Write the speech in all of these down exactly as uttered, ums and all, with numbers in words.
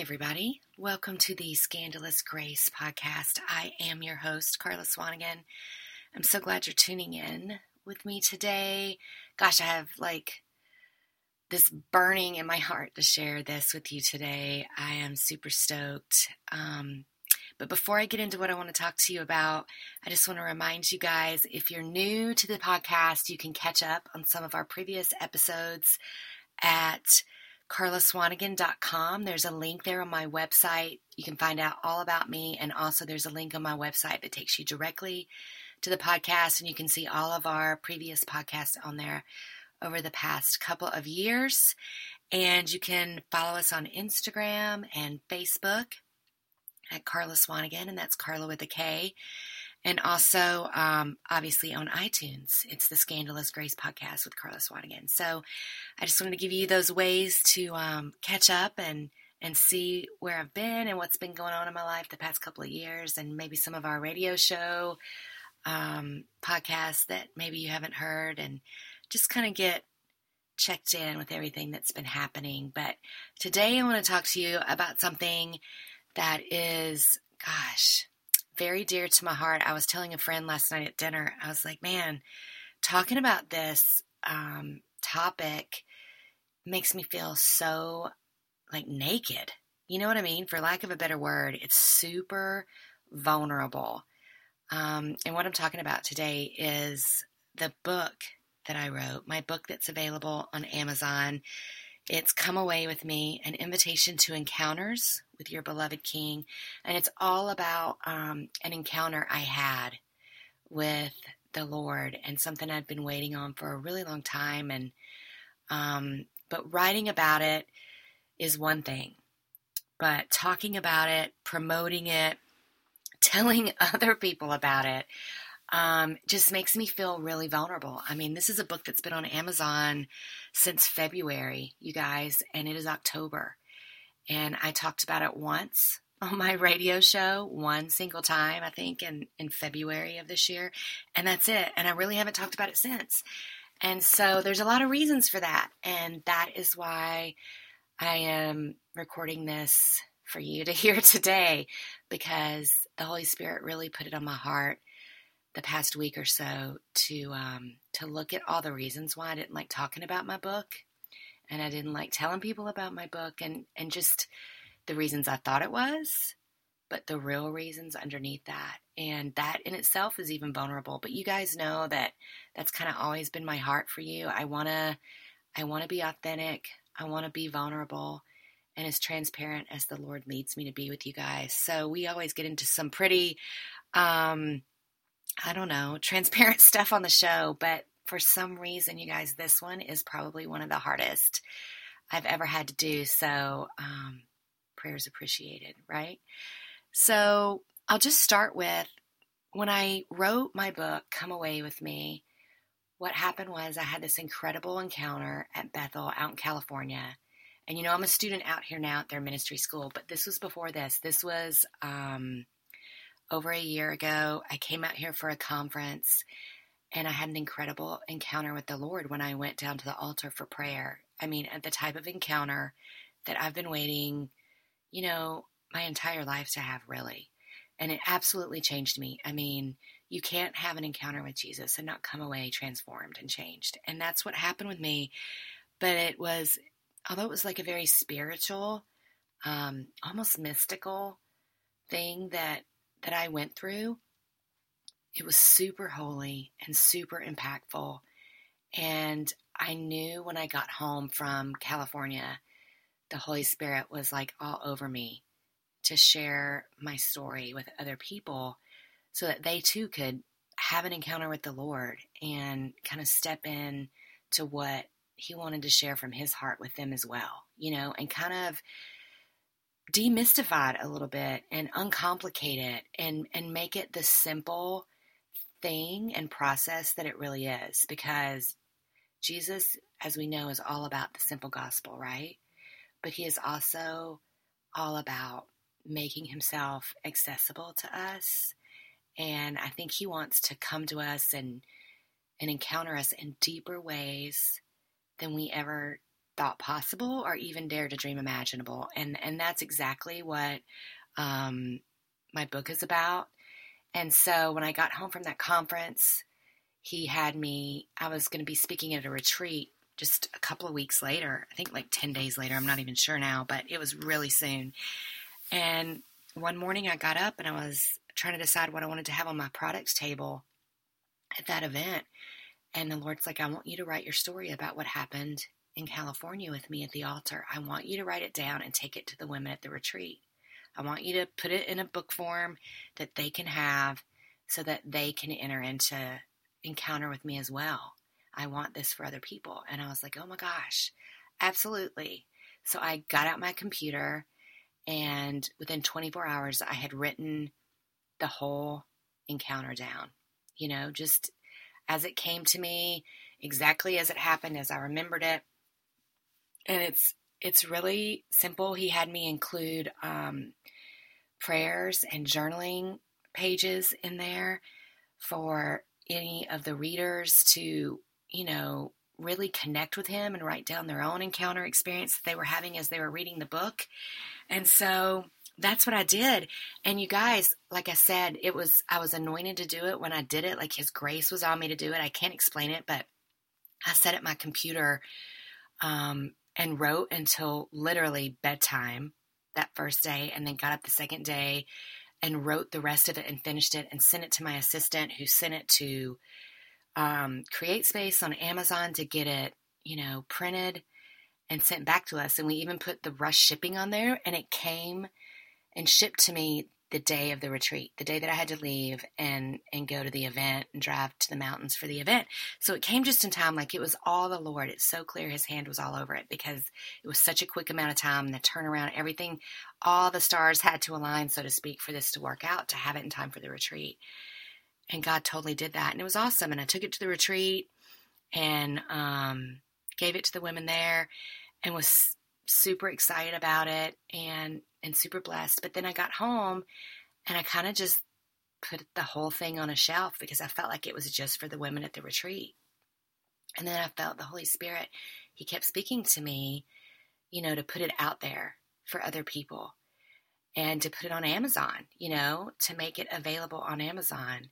Hi, everybody. Welcome to the Scandalous Grace podcast. I am your host, Carla Swanigan. I'm so glad you're tuning in with me today. Gosh, I have like this burning in my heart to share this with you today. I am super stoked. Um, but before I get into what I want to talk to you about, I just want to remind you guys, if you're new to the podcast, you can catch up on some of our previous episodes at carla swanigan dot com. There's a link there on my website. You can find out all about me, and also there's a link on my website that takes you directly to the podcast, and you can see all of our previous podcasts on there over the past couple of years. And you can follow us on Instagram and Facebook at Carla Swanigan, and that's Carla with a K. And also, um, obviously, on iTunes, it's the Scandalous Grace podcast with Carla Swanigan. So I just wanted to give you those ways to um, catch up and, and see where I've been and what's been going on in my life the past couple of years, and maybe some of our radio show um, podcasts that maybe you haven't heard, and just kind of get checked in with everything that's been happening. But today I want to talk to you about something that is, gosh, very dear to my heart. I was telling a friend last night at dinner, I was like, man, talking about this um, topic makes me feel so like naked. You know what I mean? For lack of a better word, it's super vulnerable. Um, and what I'm talking about today is the book that I wrote, my book that's available on Amazon. It's Come Away With Me, An Invitation to Encounters with Your Beloved King. And it's all about um, an encounter I had with the Lord, and something I've been waiting on for a really long time. And um, but writing about it is one thing. But talking about it, promoting it, telling other people about it, Um, just makes me feel really vulnerable. I mean, this is a book that's been on Amazon since February, you guys, and it is October. And I talked about it once on my radio show, one single time, I think, in, in February of this year. And that's it. And I really haven't talked about it since. And so there's a lot of reasons for that. And that is why I am recording this for you to hear today, because the Holy Spirit really put it on my heart the past week or so to um, to look at all the reasons why I didn't like talking about my book, and I didn't like telling people about my book, and, and just the reasons I thought it was, but the real reasons underneath that. And that in itself is even vulnerable. But you guys know that that's kind of always been my heart for you. I want to I want to be authentic. I want to be vulnerable and as transparent as the Lord leads me to be with you guys. So we always get into some pretty... Um, I don't know, transparent stuff on the show, but for some reason, you guys, this one is probably one of the hardest I've ever had to do. So, um, prayers appreciated, right? So I'll just start with, when I wrote my book, Come Away With Me, what happened was I had this incredible encounter at Bethel out in California. And, you know, I'm a student out here now at their ministry school, but this was before this. This was, um, over a year ago. I came out here for a conference, and I had an incredible encounter with the Lord when I went down to the altar for prayer. I mean, the type of encounter that I've been waiting, you know, my entire life to have, really. And it absolutely changed me. I mean, you can't have an encounter with Jesus and not come away transformed and changed. And that's what happened with me. But it was, although it was like a very spiritual, um, almost mystical thing that that I went through, it was super holy and super impactful. And I knew when I got home from California, the Holy Spirit was like all over me to share my story with other people so that they too could have an encounter with the Lord and kind of step in to what he wanted to share from his heart with them as well, you know, and kind of demystify it a little bit and uncomplicate it and, and make it the simple thing and process that it really is. Because Jesus, as we know, is all about the simple gospel, right? But he is also all about making himself accessible to us. And I think he wants to come to us and, and encounter us in deeper ways than we ever thought possible or even dare to dream imaginable. And, and that's exactly what um, my book is about. And so when I got home from that conference, he had me, I was going to be speaking at a retreat just a couple of weeks later, I think like ten days later. I'm not even sure now, but it was really soon. And one morning I got up and I was trying to decide what I wanted to have on my products table at that event. And the Lord's like, I want you to write your story about what happened in California with me at the altar. I want you to write it down and take it to the women at the retreat. I want you to put it in a book form that they can have so that they can enter into encounter with me as well. I want this for other people. And I was like, oh my gosh, absolutely. So I got out my computer, and within twenty-four hours, I had written the whole encounter down, you know, just as it came to me, exactly as it happened, as I remembered it. And it's, it's really simple. He had me include um, prayers and journaling pages in there for any of the readers to, you know, really connect with him and write down their own encounter experience that they were having as they were reading the book. And so that's what I did. And you guys, like I said, it was, I was anointed to do it when I did it. Like his grace was on me to do it. I can't explain it, but I sat at my computer um, and wrote until literally bedtime that first day, and then got up the second day and wrote the rest of it and finished it and sent it to my assistant, who sent it to um, CreateSpace on Amazon to get it, you know, printed and sent back to us. And we even put the rush shipping on there, and it came and shipped to me the day of the retreat, the day that I had to leave and, and go to the event and drive to the mountains for the event. So it came just in time. Like it was all the Lord. It's so clear his hand was all over it, because it was such a quick amount of time, the turnaround, everything, all the stars had to align, so to speak, for this to work out, to have it in time for the retreat. And God totally did that. And it was awesome. And I took it to the retreat and um, gave it to the women there, and was super excited about it and, and super blessed. But then I got home and I kind of just put the whole thing on a shelf, because I felt like it was just for the women at the retreat. And then I felt the Holy Spirit, he kept speaking to me, you know, to put it out there for other people and to put it on Amazon, you know, to make it available on Amazon.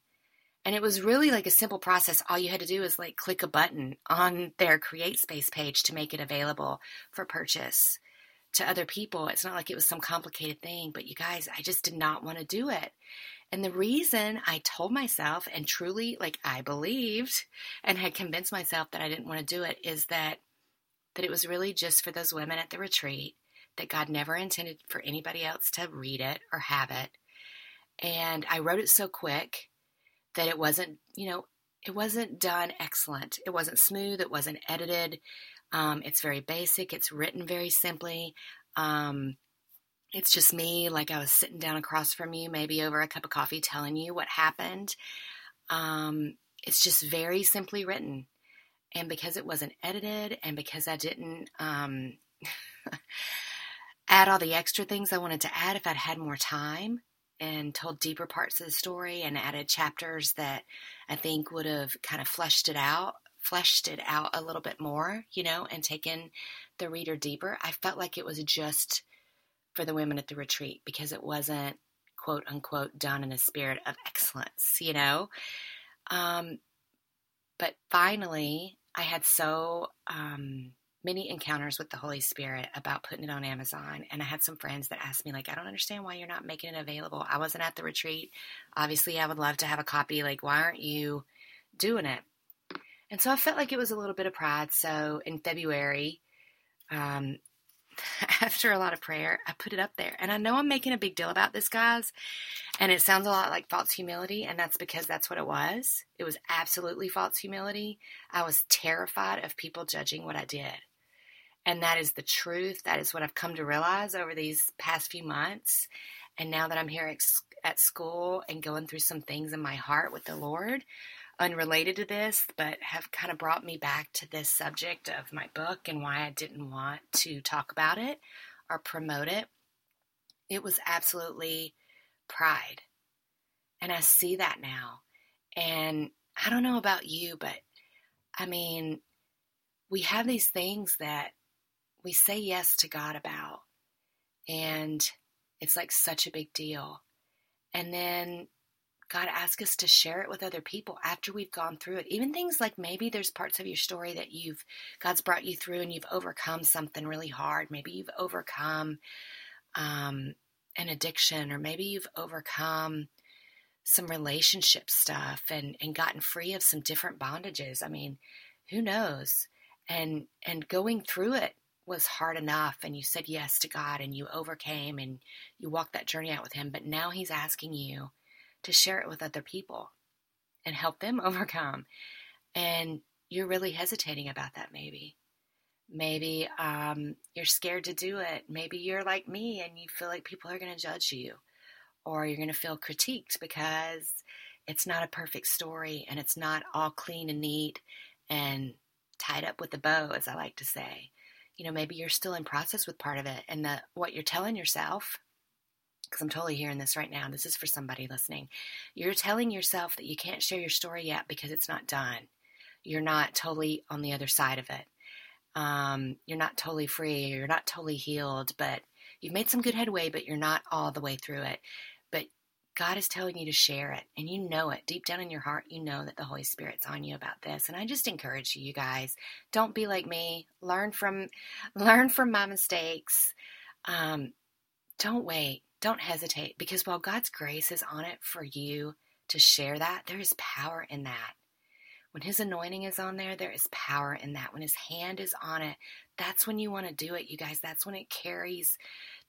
And it was really like a simple process. All you had to do is like click a button on their CreateSpace page to make it available for purchase to other people. It's not like it was some complicated thing, but you guys, I just did not want to do it. And the reason I told myself, and truly like I believed and had convinced myself that I didn't want to do it, is that, that it was really just for those women at the retreat, that God never intended for anybody else to read it or have it. And I wrote it so quick that it wasn't, you know, it wasn't done excellent. It wasn't smooth. It wasn't edited. Um, it's very basic. It's written very simply. Um, it's just me, like I was sitting down across from you, maybe over a cup of coffee, telling you what happened. Um, it's just very simply written. And because it wasn't edited, and because I didn't um, add all the extra things I wanted to add, if I'd had more time and told deeper parts of the story and added chapters that I think would have kind of fleshed it out, fleshed it out a little bit more, you know, and taken the reader deeper. I felt like it was just for the women at the retreat, because it wasn't quote unquote done in a spirit of excellence, you know? Um, but finally I had so, um, many encounters with the Holy Spirit about putting it on Amazon. And I had some friends that asked me, like, I don't understand why you're not making it available. I wasn't at the retreat. Obviously, I would love to have a copy. Like, why aren't you doing it? And so I felt like it was a little bit of pride. So in February, um, after a lot of prayer, I put it up there. And I know I'm making a big deal about this, guys. And it sounds a lot like false humility. And that's because that's what it was. It was absolutely false humility. I was terrified of people judging what I did. And that is the truth. That is what I've come to realize over these past few months. And now that I'm here at school and going through some things in my heart with the Lord, unrelated to this, but have kind of brought me back to this subject of my book and why I didn't want to talk about it or promote it. It was absolutely pride. And I see that now. And I don't know about you, but I mean, we have these things that we say yes to God about. And it's like such a big deal. And then God asks us to share it with other people after we've gone through it. Even things like maybe there's parts of your story that you've, God's brought you through and you've overcome something really hard. Maybe you've overcome um, an addiction, or maybe you've overcome some relationship stuff and, and gotten free of some different bondages. I mean, who knows? And, and going through it was hard enough, and you said yes to God and you overcame and you walked that journey out with Him. But now He's asking you to share it with other people and help them overcome. And you're really hesitating about that maybe. Maybe um, you're scared to do it. Maybe you're like me and you feel like people are going to judge you, or you're going to feel critiqued because it's not a perfect story and it's not all clean and neat and tied up with a bow, as I like to say. You know, maybe you're still in process with part of it, and the, what you're telling yourself, because I'm totally hearing this right now. This is for somebody listening. You're telling yourself that you can't share your story yet because it's not done. You're not totally on the other side of it. Um, you're not totally free. You're not totally healed, but you've made some good headway, but you're not all the way through it. But God is telling you to share it, and you know it. Deep down in your heart, you know that the Holy Spirit's on you about this. And I just encourage you, you guys, don't be like me. Learn from, learn from my mistakes. Um, don't wait. Don't hesitate, because while God's grace is on it for you to share that, there is power in that. When His anointing is on there, there is power in that. When His hand is on it, that's when you want to do it, you guys. That's when it carries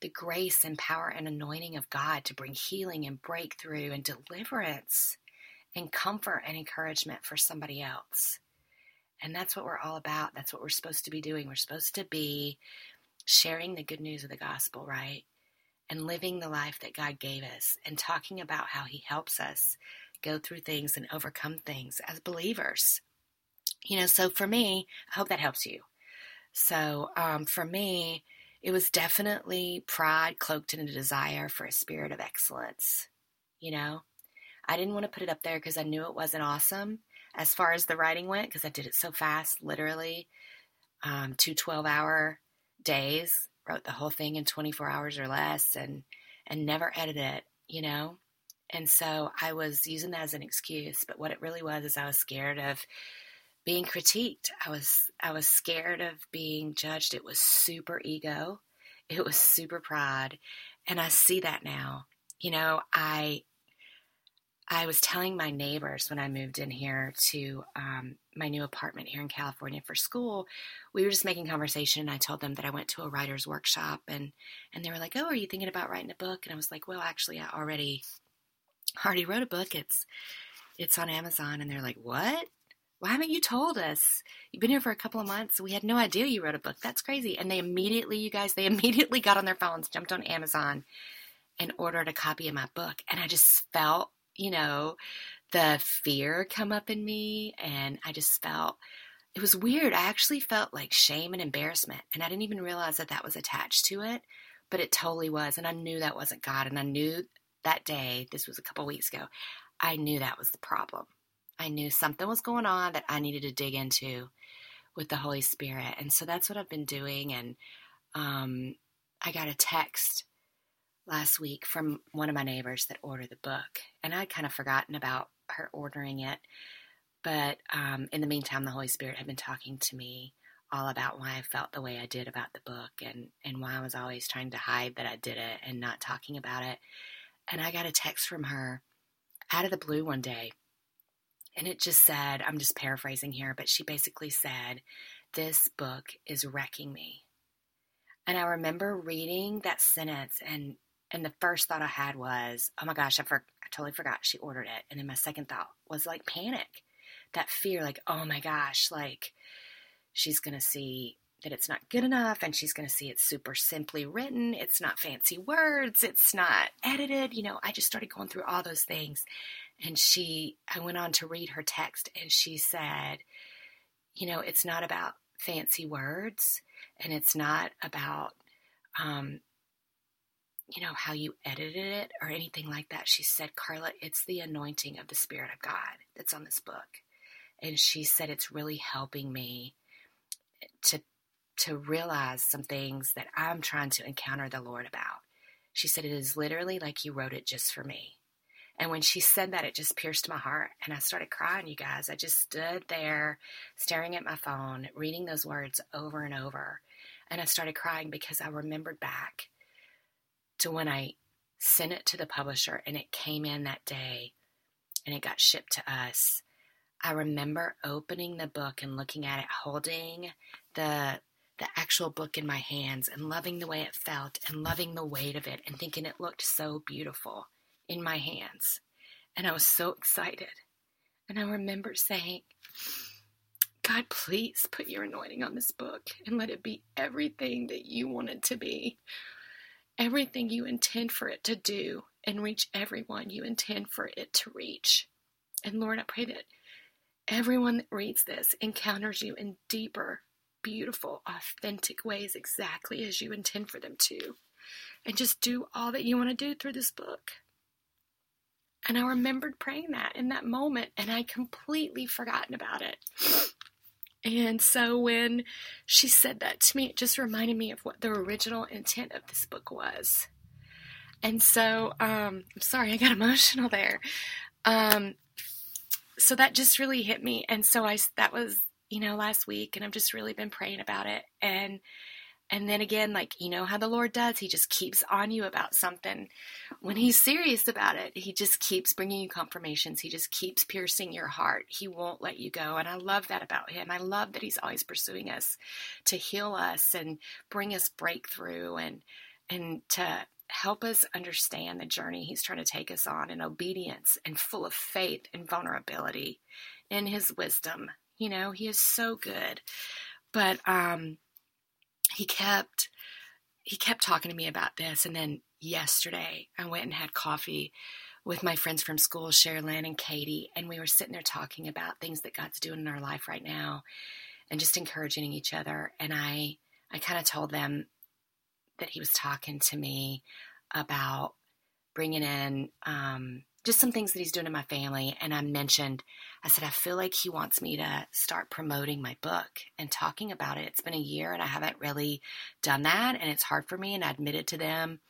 the grace and power and anointing of God to bring healing and breakthrough and deliverance and comfort and encouragement for somebody else. And that's what we're all about. That's what we're supposed to be doing. We're supposed to be sharing the good news of the gospel, right? And living the life that God gave us and talking about how He helps us go through things and overcome things as believers. You know, so for me, I hope that helps you. So um, for me, it was definitely pride cloaked in a desire for a spirit of excellence. You know, I didn't want to put it up there because I knew it wasn't awesome as far as the writing went, because I did it so fast, literally um, two twelve-hour days, wrote the whole thing in twenty-four hours or less, and and never edited it, you know? And so I was using that as an excuse, but what it really was is I was scared of being critiqued. I was I was scared of being judged. It was super ego. It was super pride. And I see that now. You know, I I was telling my neighbors when I moved in here to um, my new apartment here in California for school, we were just making conversation, and I told them that I went to a writer's workshop, and and they were like, "Oh, are you thinking about writing a book?" And I was like, "Well, actually, I already already wrote a book. It's it's on Amazon." And they're like, "What? Why haven't you told us? You've been here for a couple of months. We had no idea you wrote a book. That's crazy." And they immediately, you guys, they immediately got on their phones, jumped on Amazon, and ordered a copy of my book. And I just felt, you know, the fear come up in me, and I just felt, it was weird. I actually felt like shame and embarrassment, and I didn't even realize that that was attached to it, but it totally was. And I knew that wasn't God, and I knew that day, this was a couple weeks ago, I knew that was the problem. I knew something was going on that I needed to dig into with the Holy Spirit. And so that's what I've been doing. And um, I got a text last week from one of my neighbors that ordered the book, and I'd kind of forgotten about her ordering it. But um, in the meantime, the Holy Spirit had been talking to me all about why I felt the way I did about the book, and, and why I was always trying to hide that I did it and not talking about it. And I got a text from her out of the blue one day, and it just said, I'm just paraphrasing here, but she basically said, "This book is wrecking me." And I remember reading that sentence, and and the first thought I had was, oh my gosh, I, for, I totally forgot she ordered it. And then my second thought was like panic, that fear, like, oh my gosh, like she's going to see that it's not good enough, and she's going to see it's super simply written. It's not fancy words. It's not edited. You know, I just started going through all those things. And she, I went on to read her text, and she said, you know, it's not about fancy words, and it's not about, um, you know, how you edited it or anything like that. She said, "Carla, it's the anointing of the Spirit of God that's on this book." And she said, "It's really helping me to to realize some things that I'm trying to encounter the Lord about. She said, it is literally like you wrote it just for me. And when she said that, it just pierced my heart. And I started crying, you guys. I just stood there staring at my phone, reading those words over and over. And I started crying because I remembered back to when I sent it to the publisher and it came in that day and it got shipped to us. I remember opening the book and looking at it, holding the the actual book in my hands and loving the way it felt and loving the weight of it and thinking it looked so beautiful in my hands. And I was so excited. And I remember saying, God, please put your anointing on this book and let it be everything that you want it to be, everything you intend for it to do and reach everyone you intend for it to reach. And Lord, I pray that everyone that reads this encounters you in deeper, beautiful, authentic ways exactly as you intend for them to. And just do all that you want to do through this book. And I remembered praying that in that moment, and I completely forgotten about it. And so when she said that to me, it just reminded me of what the original intent of this book was. And so, um, I'm sorry, I got emotional there. Um, so that just really hit me. And so I, that was, you know, last week, and I've just really been praying about it. And, and then again, like, you know how the Lord does, he just keeps on you about something. When he's serious about it, he just keeps bringing you confirmations. He just keeps piercing your heart. He won't let you go. And I love that about him. I love that he's always pursuing us to heal us and bring us breakthrough and, and to help us understand the journey he's trying to take us on in obedience and full of faith and vulnerability in his wisdom. You know, he is so good. But, um, he kept, he kept talking to me about this. And then yesterday I went and had coffee with my friends from school, Sherilyn and Katie. And we were sitting there talking about things that God's doing in our life right now and just encouraging each other. And I, I kind of told them that he was talking to me about bringing in, um, just some things that he's doing in my family. And I mentioned, I said, I feel like he wants me to start promoting my book and talking about it. It's been a year and I haven't really done that. And it's hard for me. And I admitted to them,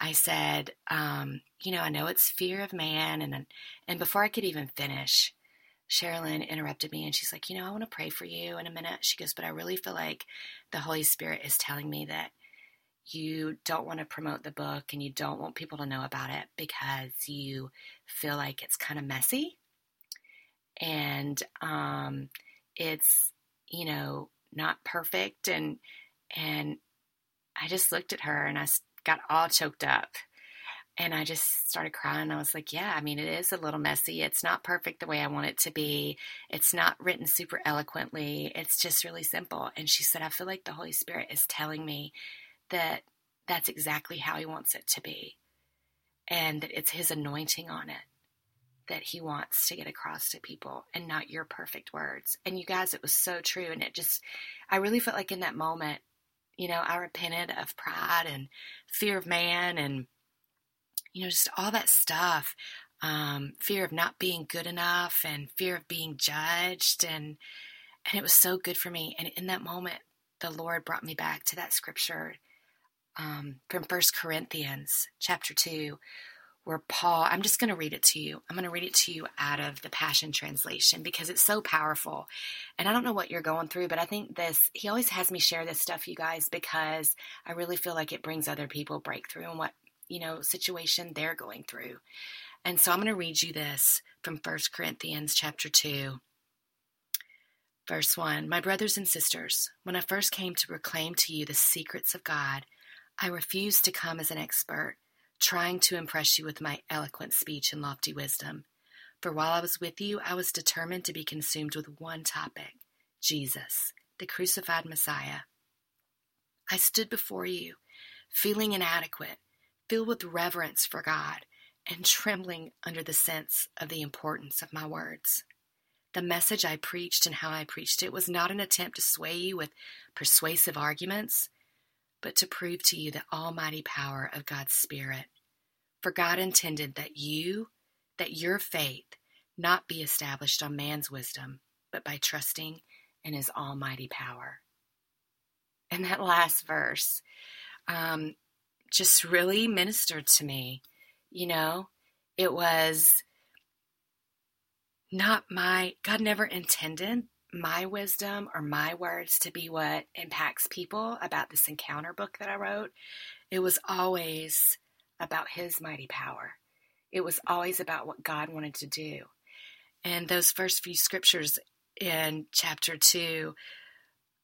I said, um, you know, I know it's fear of man. And, and before I could even finish, Sherilyn interrupted me and she's like, you know, I want to pray for you in a minute. She goes, but I really feel like the Holy Spirit is telling me that you don't want to promote the book and you don't want people to know about it because you feel like it's kind of messy and, um, it's, you know, not perfect. And, and I just looked at her and I got all choked up and I just started crying. I was like, yeah, I mean, it is a little messy. It's not perfect the way I want it to be. It's not written super eloquently. It's just really simple. And she said, I feel like the Holy Spirit is telling me that that's exactly how he wants it to be and that it's his anointing on it that he wants to get across to people and not your perfect words. And you guys, it was so true. And it just, I really felt like in that moment, you know, I repented of pride and fear of man and, you know, just all that stuff, um, fear of not being good enough and fear of being judged. And, and it was so good for me. And in that moment, the Lord brought me back to that scripture Um, from First Corinthians chapter two, where Paul, I'm just going to read it to you. I'm going to read it to you out of the Passion Translation because it's so powerful. And I don't know what you're going through, but I think this, he always has me share this stuff, you guys, because I really feel like it brings other people breakthrough and what, you know, situation they're going through. And so I'm going to read you this from First Corinthians chapter two. Verse one, my brothers and sisters, when I first came to proclaim to you the secrets of God, I refused to come as an expert, trying to impress you with my eloquent speech and lofty wisdom. For while I was with you, I was determined to be consumed with one topic, Jesus, the crucified Messiah. I stood before you, feeling inadequate, filled with reverence for God, and trembling under the sense of the importance of my words. The message I preached and how I preached it was not an attempt to sway you with persuasive arguments, but to prove to you the almighty power of God's Spirit. For God intended that you, that your faith not be established on man's wisdom, but by trusting in his almighty power. and that last verse um, just really ministered to me. You know, it was not my, God never intended my wisdom or my words to be what impacts people about this encounter book that I wrote. It was always about His mighty power. It was always about what God wanted to do. And those first few scriptures in chapter two,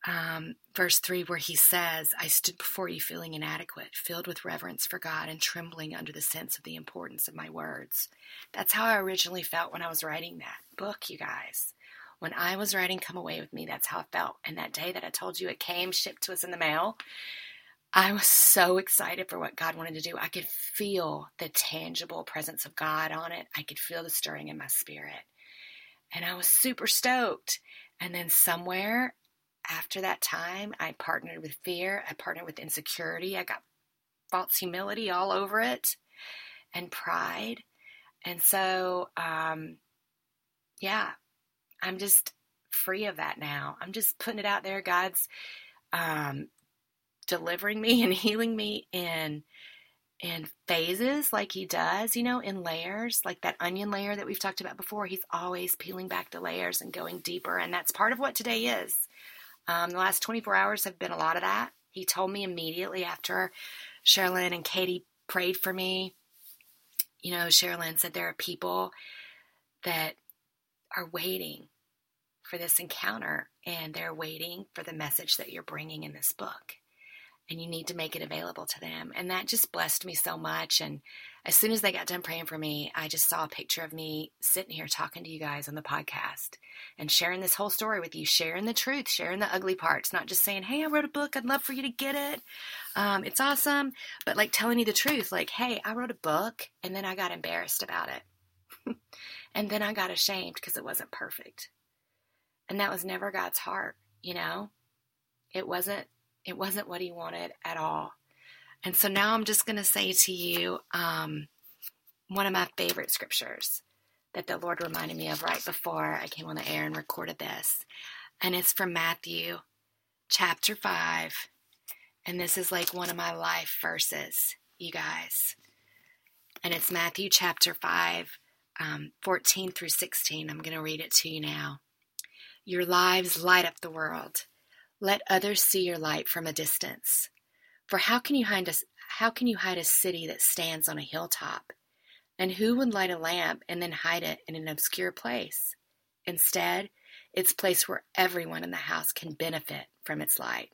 um, verse three, where He says, I stood before you feeling inadequate, filled with reverence for God and trembling under the sense of the importance of my words. That's how I originally felt when I was writing that book, you guys. When I was writing Come Away With Me, that's how I felt. And that day that I told you it came, shipped to us in the mail, I was so excited for what God wanted to do. I could feel the tangible presence of God on it. I could feel the stirring in my spirit. And I was super stoked. And then somewhere after that time, I partnered with fear. I partnered with insecurity. I got false humility all over it and pride. And so, um, yeah, I'm just free of that now. I'm just putting it out there. God's um, delivering me and healing me in in phases like He does, you know, in layers, like that onion layer that we've talked about before. He's always peeling back the layers and going deeper. And that's part of what today is. Um, the last twenty-four hours have been a lot of that. He told me immediately after Sherilyn and Katie prayed for me. You know, Sherilyn said there are people that are waiting for this encounter, and they're waiting for the message that you're bringing in this book. And you need to make it available to them. And that just blessed me so much. And as soon as they got done praying for me, I just saw a picture of me sitting here talking to you guys on the podcast and sharing this whole story with you, sharing the truth, sharing the ugly parts, not just saying, hey, I wrote a book. I'd love for you to get it. Um, it's awesome. But like telling you the truth, like, hey, I wrote a book and then I got embarrassed about it. And then I got ashamed because it wasn't perfect. And that was never God's heart. You know, it wasn't. It wasn't what He wanted at all. And so now I'm just going to say to you um, one of my favorite scriptures that the Lord reminded me of right before I came on the air and recorded this. And it's from Matthew chapter five. And this is like one of my life verses, you guys. And it's Matthew chapter five, um, fourteen through sixteen. I'm going to read it to you now. Your lives light up the world. Let others see your light from a distance. For how can you hide a, how can you hide a city that stands on a hilltop? And who would light a lamp and then hide it in an obscure place? Instead, it's a place where everyone in the house can benefit from its light.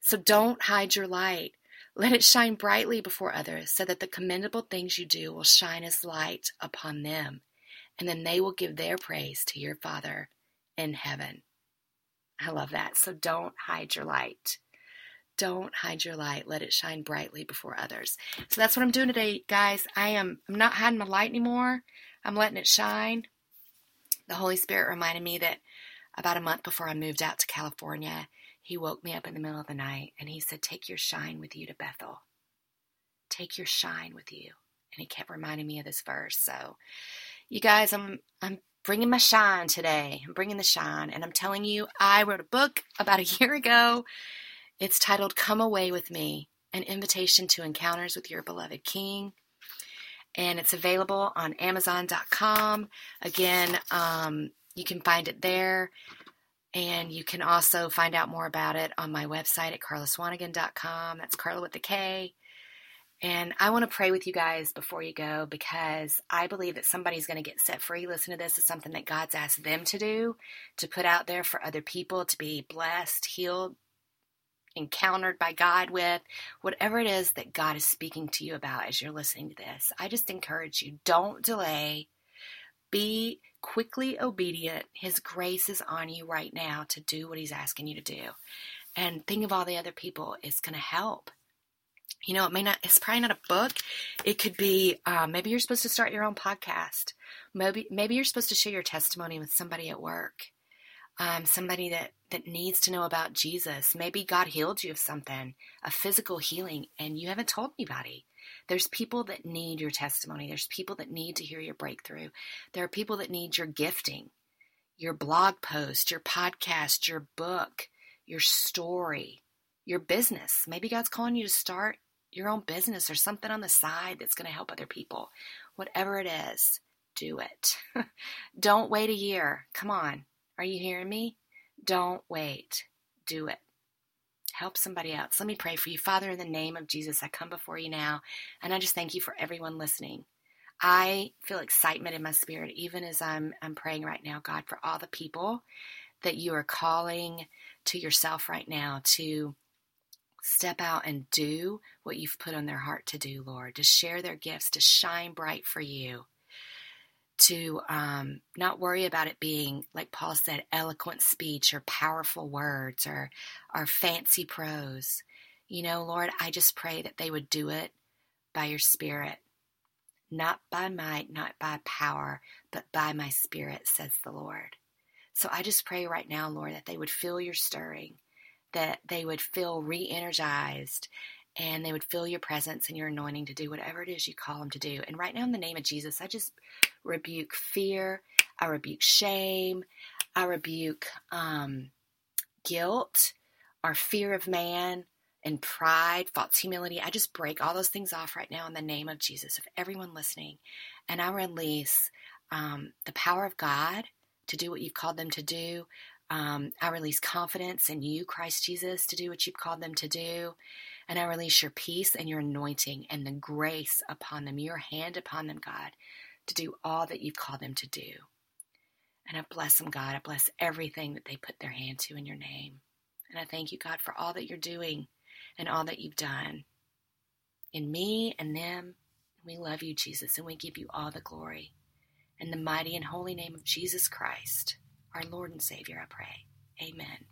So don't hide your light. Let it shine brightly before others so that the commendable things you do will shine as light upon them. And then they will give their praise to your Father in heaven. I love that. So don't hide your light. Don't hide your light. Let it shine brightly before others. So that's what I'm doing today, guys. I am I'm not hiding my light anymore. I'm letting it shine. The Holy Spirit reminded me that about a month before I moved out to California, He woke me up in the middle of the night and He said, take your shine with you to Bethel. Take your shine with you. And He kept reminding me of this verse. So you guys, I'm I'm bringing my shine today. I'm bringing the shine. And I'm telling you, I wrote a book about a year ago. It's titled Come Away With Me, An Invitation to Encounters with Your Beloved King. And it's available on amazon dot com. Again, um, you can find it there. And you can also find out more about it on my website at carla swanigan dot com. That's Carla with the K. And I want to pray with you guys before you go, because I believe that somebody's going to get set free. Listen to this. It's something that God's asked them to do, to put out there for other people to be blessed, healed, encountered by God with, whatever it is that God is speaking to you about as you're listening to this. I just encourage you, don't delay. Be quickly obedient. His grace is on you right now to do what He's asking you to do. And think of all the other people it's going to help. You know, it may not, it's probably not a book. It could be, uh, maybe you're supposed to start your own podcast. Maybe, maybe you're supposed to share your testimony with somebody at work. Um, somebody that, that needs to know about Jesus. Maybe God healed you of something, a physical healing, and you haven't told anybody. There's people that need your testimony. There's people that need to hear your breakthrough. There are people that need your gifting, your blog post, your podcast, your book, your story, your business. Maybe God's calling you to start your own business or something on the side that's going to help other people. Whatever it is, do it. Don't wait a year. Come on. Are you hearing me? Don't wait. Do it. Help somebody else. Let me pray for you. Father, in the name of Jesus, I come before you now, and I just thank you for everyone listening. I feel excitement in my spirit, even as I'm I'm praying right now, God, for all the people that you are calling to yourself right now to step out and do what you've put on their heart to do, Lord, to share their gifts, to shine bright for you, to um, not worry about it being, like Paul said, eloquent speech or powerful words or, or fancy prose. You know, Lord, I just pray that they would do it by your Spirit. Not by might, not by power, but by my Spirit, says the Lord. So I just pray right now, Lord, that they would feel your stirring, that they would feel re-energized, and they would feel your presence and your anointing to do whatever it is you call them to do. And right now, in the name of Jesus, I just rebuke fear. I rebuke shame. I rebuke um, guilt or fear of man. And pride, false humility. I just break all those things off right now in the name of Jesus, of everyone listening. And I release um, the power of God to do what you've called them to do. Um, I release confidence in you, Christ Jesus, to do what you've called them to do. And I release your peace and your anointing and the grace upon them, your hand upon them, God, to do all that you've called them to do. And I bless them, God. I bless everything that they put their hand to in your name. And I thank you, God, for all that you're doing and all that you've done in me and them. We love you, Jesus, and we give you all the glory. In the mighty and holy name of Jesus Christ, our Lord and Savior, I pray. Amen.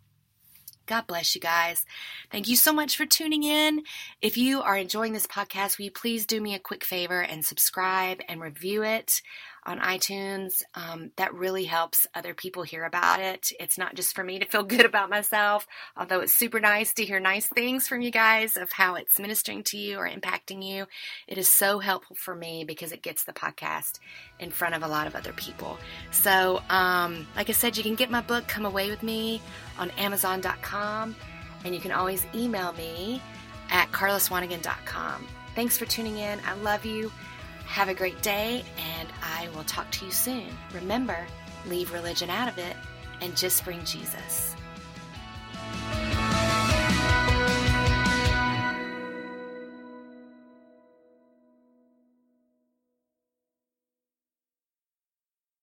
God bless you guys. Thank you so much for tuning in. If you are enjoying this podcast, will you please do me a quick favor and subscribe and review it on iTunes? Um, that really helps other people hear about it. It's not just for me to feel good about myself, although it's super nice to hear nice things from you guys of how it's ministering to you or impacting you. It is so helpful for me because it gets the podcast in front of a lot of other people. So, um, like I said, you can get my book, Come Away With Me, on amazon dot com, and you can always email me at carla swanigan dot com. Thanks for tuning in. I love you. Have a great day, and I will talk to you soon. Remember, leave religion out of it and just bring Jesus.